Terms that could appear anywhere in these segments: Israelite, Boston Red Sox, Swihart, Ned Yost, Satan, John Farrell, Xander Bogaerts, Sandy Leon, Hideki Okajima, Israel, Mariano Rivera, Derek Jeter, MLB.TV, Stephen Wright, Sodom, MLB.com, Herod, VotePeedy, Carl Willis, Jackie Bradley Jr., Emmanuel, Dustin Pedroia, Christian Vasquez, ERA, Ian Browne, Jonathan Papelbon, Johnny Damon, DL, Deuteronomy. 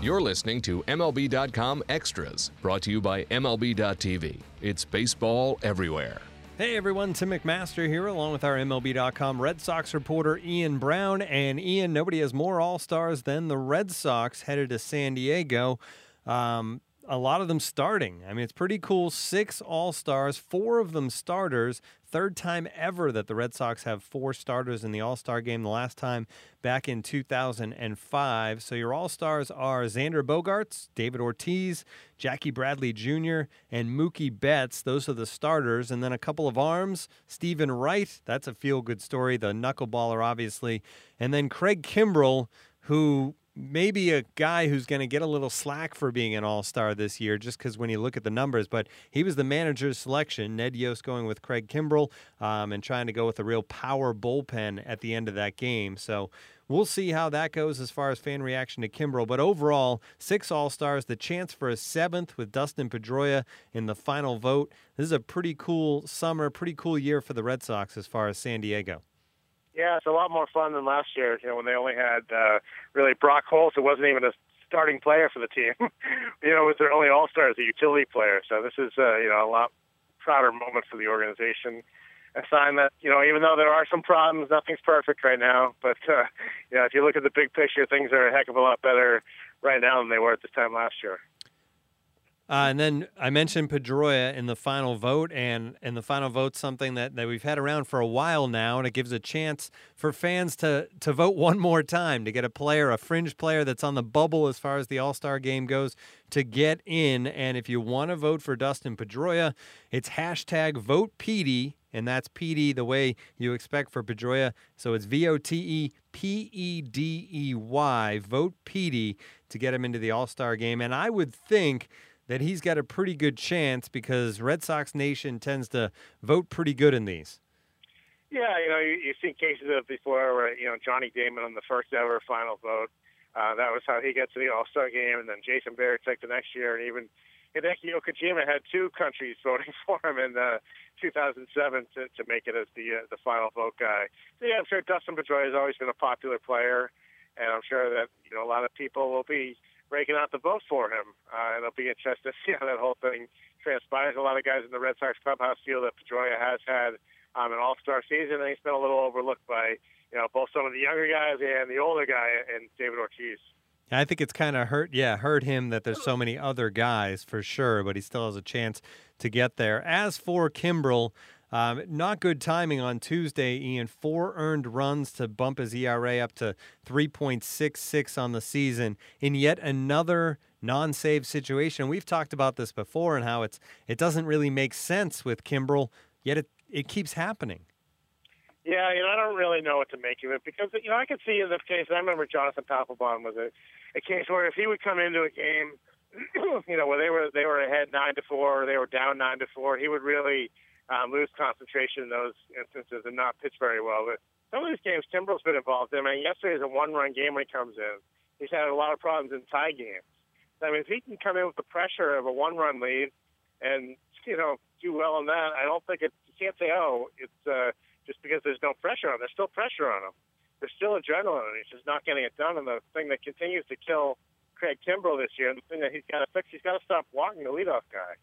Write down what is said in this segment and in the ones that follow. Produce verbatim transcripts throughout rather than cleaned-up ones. You're listening to M L B dot com Extras, brought to you by M L B dot T V. It's baseball everywhere. Hey everyone, Tim McMaster here, along with our M L B dot com Red Sox reporter Ian Browne. And Ian, nobody has more All-Stars than the Red Sox headed to San Diego. Um, a lot of them starting. I mean, it's pretty cool. Six All-Stars, four of them starters. Third time ever that the Red Sox have four starters in the All-Star game, the last time back in two thousand five. So your All-Stars are Xander Bogaerts, David Ortiz, Jackie Bradley Junior, and Mookie Betts. Those are the starters. And then a couple of arms, Stephen Wright. That's a feel-good story, the knuckleballer, obviously. And then Craig Kimbrel, who... maybe a guy who's going to get a little slack for being an all-star this year just because when you look at the numbers, but he was the manager's selection. Ned Yost going with Craig Kimbrel um, and trying to go with a real power bullpen at the end of that game. So we'll see how that goes as far as fan reaction to Kimbrel. But overall, six all-stars, the chance for a seventh with Dustin Pedroia in the final vote. This is a pretty cool summer, pretty cool year for the Red Sox as far as San Diego. Yeah, it's a lot more fun than last year, you know, when they only had uh, really Brock Holt, who wasn't even a starting player for the team. You know, it was their only All-Star as a utility player. So this is, uh, you know, a lot prouder moment for the organization. A sign that, you know, even though there are some problems, nothing's perfect right now. But, uh, you know, if you look at the big picture, things are a heck of a lot better right now than they were at this time last year. Uh, and then I mentioned Pedroia in the final vote, and in the final vote, something that, that we've had around for a while now, and it gives a chance for fans to, to vote one more time to get a player, a fringe player that's on the bubble as far as the All-Star game goes, to get in. And if you want to vote for Dustin Pedroia, it's hashtag VotePeedy, and that's P D the way you expect for Pedroia. So it's V O T E P E D E Y, VotePeedy, to get him into the All-Star game. And I would think that he's got a pretty good chance because Red Sox Nation tends to vote pretty good in these. Yeah, you know, you, you've seen cases of it before where, you know, Johnny Damon on the first ever final vote, uh, that was how he got to the All-Star game, and then Jason Bay took the next year, and even Hideki Okajima had two countries voting for him in uh, two thousand seven to, to make it as the uh, the final vote guy. So, yeah, I'm sure Dustin Pedroia has always been a popular player, and I'm sure that, you know, a lot of people will be breaking out the vote for him. Uh, and it'll be interesting to see how that whole thing transpires. A lot of guys in the Red Sox clubhouse feel that Pedroia has had um, an all-star season, and he's been a little overlooked by, you know, both some of the younger guys and the older guy and David Ortiz. I think it's kind of hurt, yeah, hurt him that there's so many other guys for sure, but he still has a chance to get there. As for Kimbrel, Um, not good timing on Tuesday, Ian. Four earned runs to bump his E R A up to three point six six on the season in yet another non-save situation. We've talked about this before and how it's it doesn't really make sense with Kimbrel, yet it, it keeps happening. Yeah, you know, I don't really know what to make of it because, you know, I could see in this case, I remember Jonathan Papelbon was a, a case where if he would come into a game, you know, where they were, they were ahead nine to four, or they were down nine to four, he would really – Um, lose concentration in those instances and not pitch very well. But some of these games Kimbrel's been involved in. I mean, yesterday's a one-run game when he comes in. He's had a lot of problems in tie games. So, I mean, if he can come in with the pressure of a one-run lead and, you know, do well on that, I don't think it – you can't say, oh, it's uh, just because there's no pressure on him. There's still pressure on him. There's still adrenaline, and he's just not getting it done. And the thing that continues to kill Craig Kimbrel this year, and the thing that he's got to fix, he's got to stop walking the leadoff guy.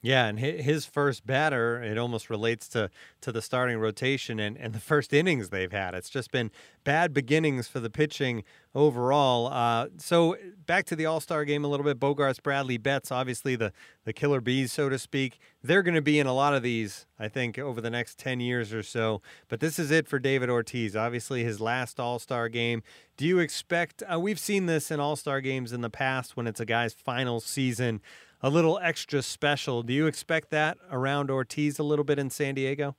Yeah, and his first batter, it almost relates to, to the starting rotation and, and the first innings they've had. It's just been bad beginnings for the pitching overall. Uh, so back to the All-Star game a little bit. Bogaerts, Bradley, Betts, obviously the, the killer bees, so to speak. They're going to be in a lot of these, I think, over the next ten years or so. But this is it for David Ortiz, obviously his last All-Star game. Do you expect uh, – we've seen this in All-Star games in the past when it's a guy's final season – a little extra special. Do you expect that around Ortiz a little bit in San Diego?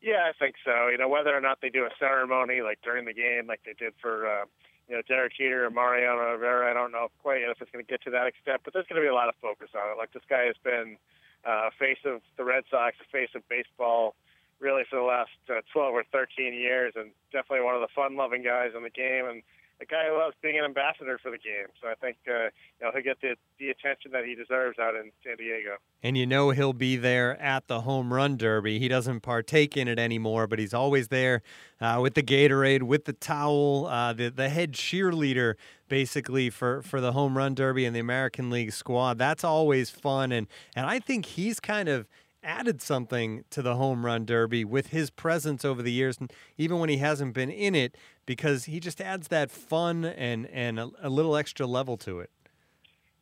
Yeah, I think so. You know, whether or not they do a ceremony like during the game, like they did for uh, you know Derek Jeter or Mariano Rivera, I don't know quite if it's going to get to that extent, but there's going to be a lot of focus on it. Like this guy has been a uh, face of the Red Sox, a face of baseball, really for the last uh, twelve or thirteen years, and definitely one of the fun-loving guys in the game. And the guy loves being an ambassador for the game. So I think uh, you know, he'll get the, the attention that he deserves out in San Diego. And you know he'll be there at the Home Run Derby. He doesn't partake in it anymore, but he's always there uh, with the Gatorade, with the towel, uh, the, the head cheerleader, basically, for, for the Home Run Derby and the American League squad. That's always fun. And, and I think he's kind of added something to the Home Run Derby with his presence over the years, and even when he hasn't been in it, because he just adds that fun and and a, a little extra level to it.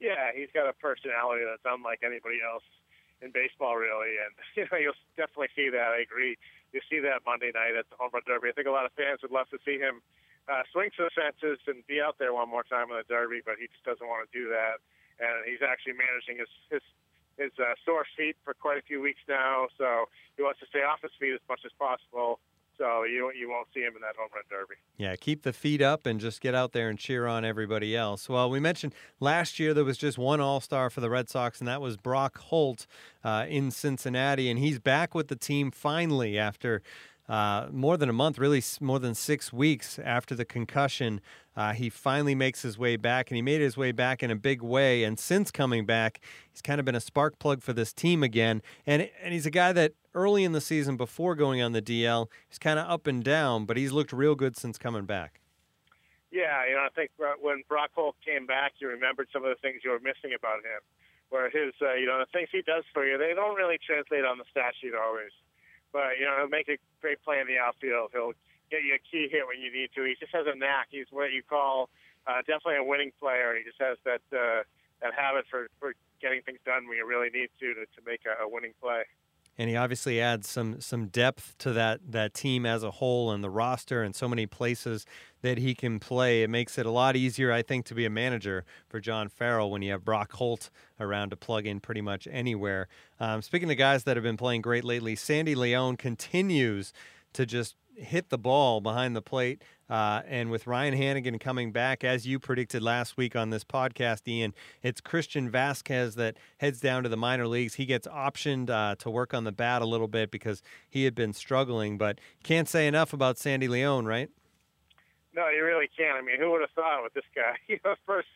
Yeah, he's got a personality that's unlike anybody else in baseball, really, and you know, you'll definitely see that. I agree. You see that Monday night at the Home Run Derby. I think a lot of fans would love to see him uh, swing for the fences and be out there one more time in the Derby, but he just doesn't want to do that, and he's actually managing his his His uh, sore feet for quite a few weeks now, so he wants to stay off his feet as much as possible. So you you won't see him in that Home Run Derby. Yeah, keep the feet up and just get out there and cheer on everybody else. Well, we mentioned last year there was just one All-Star for the Red Sox, and that was Brock Holt uh, in Cincinnati, and he's back with the team finally after uh, more than a month, really more than six weeks after the concussion. Uh, he finally makes his way back, and he made his way back in a big way. And since coming back, he's kind of been a spark plug for this team again. And and he's a guy that early in the season, before going on the D L, he's kind of up and down, but he's looked real good since coming back. Yeah, you know, I think when Brock Holt came back, you remembered some of the things you were missing about him, where his, uh, you know, the things he does for you, they don't really translate on the stat sheet always. But, you know, he'll make a great play in the outfield. He'll get you a key hit when you need to. He just has a knack. He's what you call uh, definitely a winning player. He just has that uh, that habit for, for getting things done when you really need to to, to make a, a winning play. And he obviously adds some some depth to that, that team as a whole and the roster and so many places that he can play. It makes it a lot easier, I think, to be a manager for John Farrell when you have Brock Holt around to plug in pretty much anywhere. Um, speaking of guys that have been playing great lately, Sandy Leon continues to just hit the ball behind the plate, uh, and with Ryan Hannigan coming back, as you predicted last week on this podcast, Ian, it's Christian Vasquez that heads down to the minor leagues. He gets optioned uh, to work on the bat a little bit because he had been struggling, but can't say enough about Sandy Leon, right? No, you really can't. I mean, who would have thought with this guy? You know, first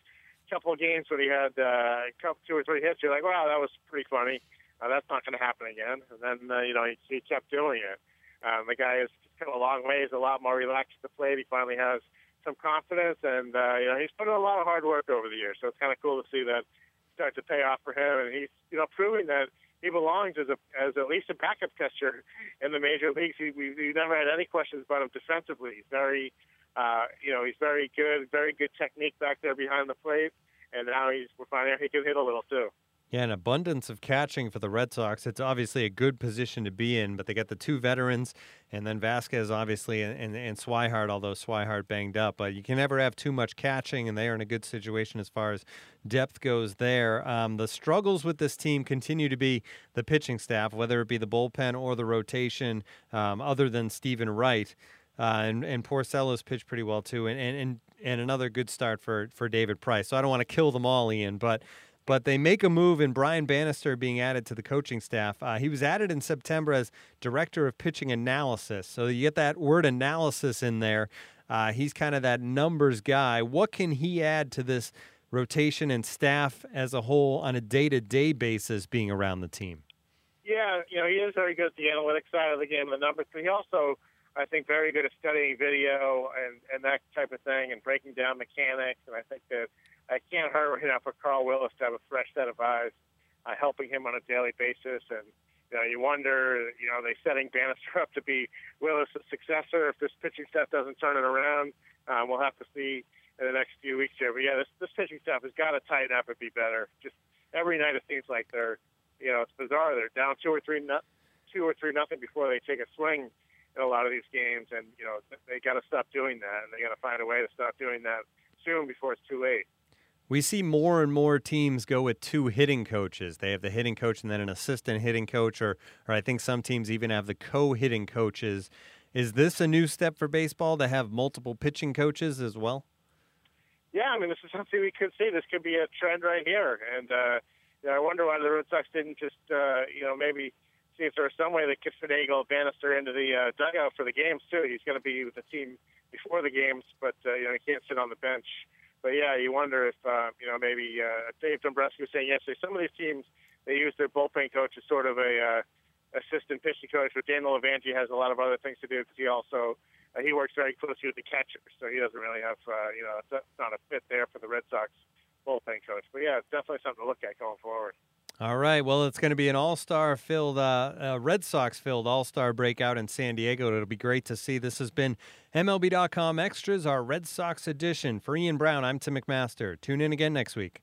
couple of games when he had uh, two or three hits, you're like, wow, that was pretty funny. Uh, that's not going to happen again. And then, uh, you know, he, he kept doing it. Um, the guy has come a long ways, a lot more relaxed to play. He finally has some confidence, and uh, you know, he's put in a lot of hard work over the years. So it's kind of cool to see that start to pay off for him, and he's, you know, proving that he belongs as a as at least a backup catcher in the major leagues. He, we, we never had any questions about him defensively. He's very, uh, you know, he's very good, very good technique back there behind the plate, and now he's we're finding out he can hit a little too. Yeah, an abundance of catching for the Red Sox. It's obviously a good position to be in, but they got the two veterans and then Vasquez, obviously, and, and, and Swihart, although Swihart banged up. But you can never have too much catching, and they are in a good situation as far as depth goes there. Um, the struggles with this team continue to be the pitching staff, whether it be the bullpen or the rotation, um, other than Stephen Wright. Uh, and, and Porcello's pitched pretty well, too, and, and, and another good start for, for David Price. So I don't want to kill them all, Ian, but... But they make a move in Brian Bannister being added to the coaching staff. Uh, he was added in September as Director of Pitching Analysis. So you get that word analysis in there. Uh, he's kind of that numbers guy. What can he add to this rotation and staff as a whole on a day-to-day basis being around the team? Yeah, you know, he is very good at the analytics side of the game, the numbers. But he also, I think, very good at studying video and, and that type of thing and breaking down mechanics. And I think that I can't hurt enough for Carl Willis to have a fresh set of eyes uh, helping him on a daily basis. And, you know, you wonder, you know, are they setting Bannister up to be Willis' successor if this pitching staff doesn't turn it around? Uh, we'll have to see in the next few weeks here. But, yeah, this, this pitching staff has got to tighten up and be better. Just every night it seems like they're, you know, it's bizarre. They're down two or three, no, two or three nothing before they take a swing in a lot of these games. And, you know, they got to stop doing that, and they got to find a way to stop doing that soon before it's too late. We see more and more teams go with two hitting coaches. They have the hitting coach and then an assistant hitting coach, or, or I think some teams even have the co-hitting coaches. Is this a new step for baseball to have multiple pitching coaches as well? Yeah, I mean, this is something we could see. This could be a trend right here. And uh, you know, I wonder why the Red Sox didn't just, uh, you know, maybe see if there's some way they could finagle Bannister into the uh, dugout for the games, too. He's going to be with the team before the games, but, uh, you know, he can't sit on the bench. But, yeah, you wonder if, uh, you know, maybe uh, Dave Dombrowski was saying yesterday, some of these teams, they use their bullpen coach as sort of a uh, assistant pitching coach, but Daniel Evangie has a lot of other things to do because he also uh, he works very closely with the catcher, so he doesn't really have, uh, you know, it's not a fit there for the Red Sox bullpen coach. But, yeah, it's definitely something to look at going forward. All right, well, it's going to be an all-star filled, uh, uh, Red Sox-filled all-star breakout in San Diego. It'll be great to see. This has been M L B dot com Extras, our Red Sox edition. For Ian Browne, I'm Tim McMaster. Tune in again next week.